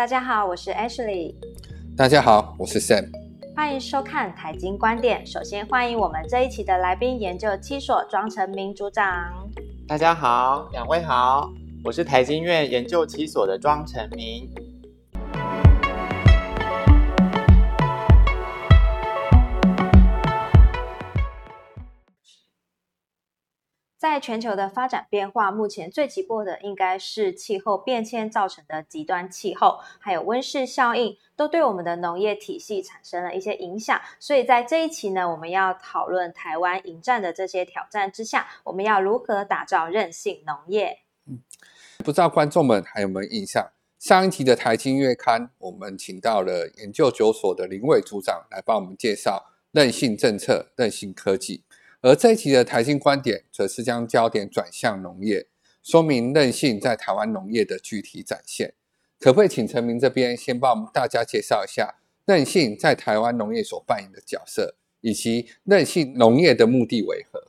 大家好，我是 Ashley。 大家好，我是 Sam。 欢迎收看财经观点。首先欢迎我们这一期的来宾研究七所庄成明组长。大家好，两位好，我是台经院研究七所的庄成明。在全球的发展变化，目前最急迫的应该是气候变迁造成的极端气候，还有温室效应，都对我们的农业体系产生了一些影响。所以在这一期呢，我们要讨论台湾迎战的这些挑战之下，我们要如何打造韧性农业。不知道观众们还有没有印象，上一期的台经月刊我们请到了研究九所的林伟组长来帮我们介绍韧性政策、韧性科技，而这一期的台经观点则是将焦点转向农业，说明韧性在台湾农业的具体展现。可不可以请成明这边先帮我们大家介绍一下韧性在台湾农业所扮演的角色，以及韧性农业的目的为何？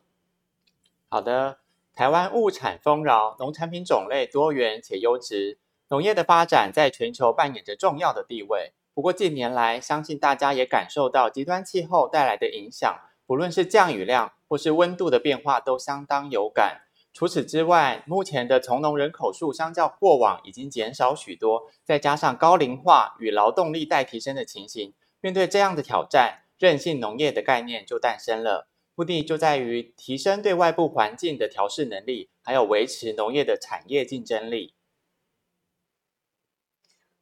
好的，台湾物产丰饶，农产品种类多元且优质，农业的发展在全球扮演着重要的地位。不过近年来，相信大家也感受到极端气候带来的影响，不论是降雨量或是温度的变化都相当有感。除此之外，目前的从农人口数相较过往已经减少许多，再加上高龄化与劳动力代提升的情形，面对这样的挑战，韧性农业的概念就诞生了。目的就在于提升对外部环境的调适能力，还有维持农业的产业竞争力。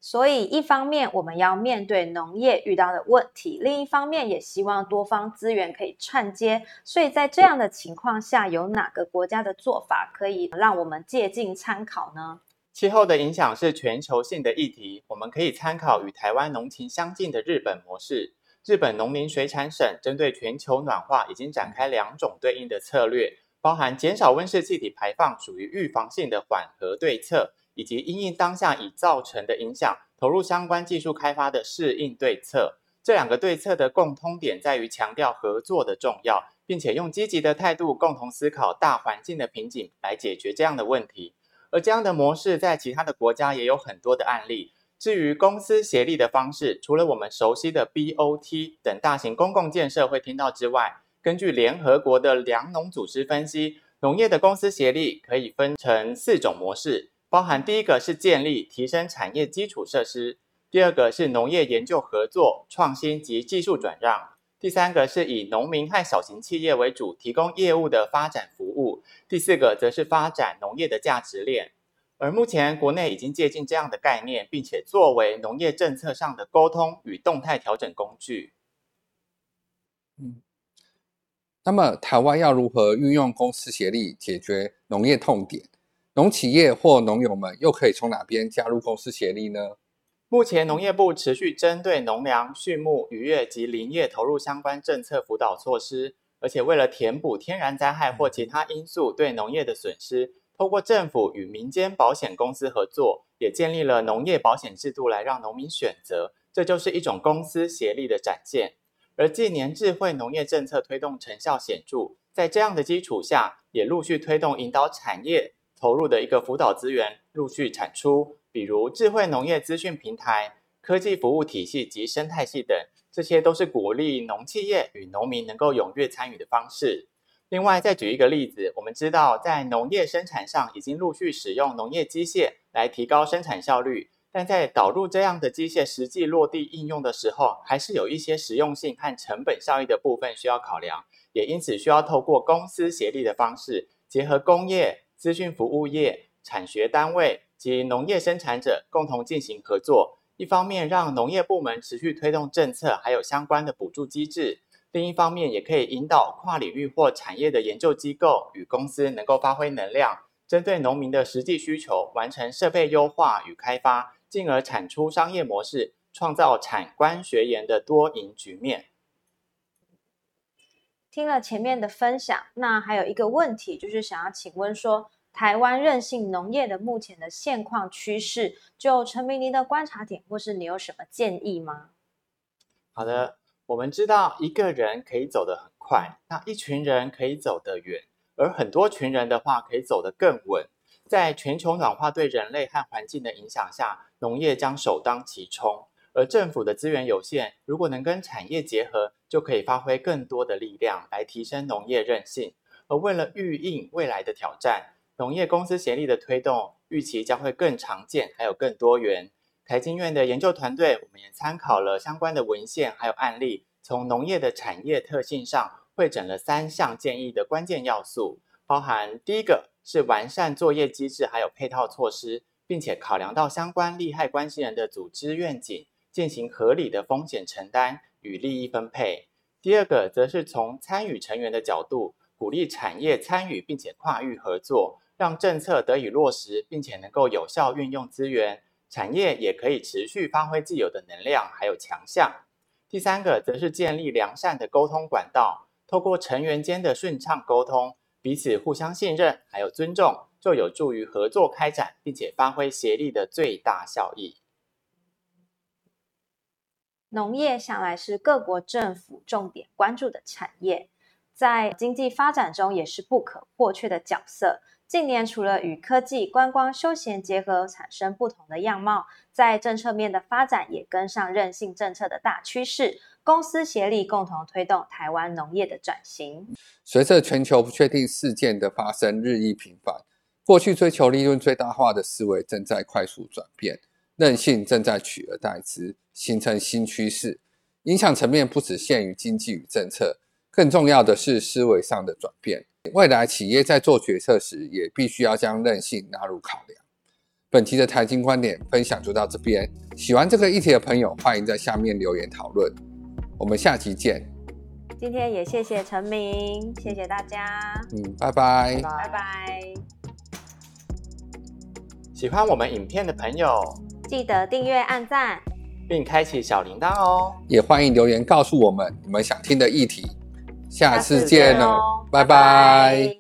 所以一方面我们要面对农业遇到的问题，另一方面也希望多方资源可以串接。所以在这样的情况下，有哪个国家的做法可以让我们借鉴参考呢？气候的影响是全球性的议题，我们可以参考与台湾农情相近的日本模式。日本农林水产省针对全球暖化已经展开2种对应的策略，包含减少温室气体排放属于预防性的缓和对策，以及因应当下已造成的影响，投入相关技术开发的适应对策。这2个对策的共通点在于强调合作的重要，并且用积极的态度共同思考大环境的瓶颈来解决这样的问题。而这样的模式在其他的国家也有很多的案例。至于公私协力的方式，除了我们熟悉的 BOT 等大型公共建设会听到之外，根据联合国的粮农组织分析，农业的公私协力可以分成4种模式，包含第一个是建立提升产业基础设施，第二个是农业研究合作、创新及技术转让，第三个是以农民和小型企业为主提供业务的发展服务，第四个则是发展农业的价值链。而目前国内已经借鉴这样的概念，并且作为农业政策上的沟通与动态调整工具。那么台湾要如何运用公私协力解决农业痛点？农企业或农友们又可以从哪边加入公私协力呢？目前农业部持续针对农粮、畜牧、渔业及林业投入相关政策辅导措施，而且为了填补天然灾害或其他因素对农业的损失，透过政府与民间保险公司合作，也建立了农业保险制度来让农民选择，这就是一种公私协力的展现。而近年智慧农业政策推动成效显著，在这样的基础下，也陆续推动引导产业投入的一个辅导资源陆续产出，比如智慧农业资讯平台、科技服务体系及生态系等，这些都是鼓励农企业与农民能够踊跃参与的方式。另外再举一个例子，我们知道在农业生产上已经陆续使用农业机械来提高生产效率，但在导入这样的机械实际落地应用的时候，还是有一些实用性和成本效益的部分需要考量，也因此需要透过公私协力的方式，结合工业、资讯服务业、产学单位及农业生产者共同进行合作，一方面让农业部门持续推动政策还有相关的补助机制，另一方面也可以引导跨领域或产业的研究机构与公司能够发挥能量，针对农民的实际需求完成设备优化与开发，进而产出商业模式，创造产官学研的多赢局面。听了前面的分享，那还有一个问题，就是想要请问说，台湾韧性农业的目前的现况趋势，就陈明您的观察点，或是你有什么建议吗？好的，我们知道一个人可以走得很快，那一群人可以走得远，而很多群人的话可以走得更稳。在全球暖化对人类和环境的影响下，农业将首当其冲。而政府的资源有限，如果能跟产业结合，就可以发挥更多的力量来提升农业韧性。而为了预应未来的挑战，农业公司协力的推动，预期将会更常见，还有更多元。台经院的研究团队，我们也参考了相关的文献还有案例，从农业的产业特性上汇整了3项建议的关键要素，包含第一个是完善作业机制还有配套措施，并且考量到相关利害关系人的组织愿景，进行合理的风险承担与利益分配。第二个则是从参与成员的角度，鼓励产业参与并且跨域合作，让政策得以落实，并且能够有效运用资源，产业也可以持续发挥既有的能量还有强项。第三个则是建立良善的沟通管道，透过成员间的顺畅沟通，彼此互相信任还有尊重，就有助于合作开展，并且发挥协力的最大效益。农业向来是各国政府重点关注的产业，在经济发展中也是不可或缺的角色。近年除了与科技、观光、休闲结合产生不同的样貌，在政策面的发展也跟上韧性政策的大趋势，公司协力共同推动台湾农业的转型。随着全球不确定事件的发生日益频繁，过去追求利润最大化的思维正在快速转变，韧性正在取而代之，形成新趋势，影响层面不只限于经济与政策，更重要的是思维上的转变。未来企业在做决策时，也必须要将韧性纳入考量。本期的台经观点分享就到这边，喜欢这个议题的朋友，欢迎在下面留言讨论。我们下期见。今天也谢谢陈明，谢谢大家。拜拜。拜拜。喜欢我们影片的朋友，记得订阅、按赞，并开启小铃铛哦。也欢迎留言告诉我们你们想听的议题。下次见了，拜拜。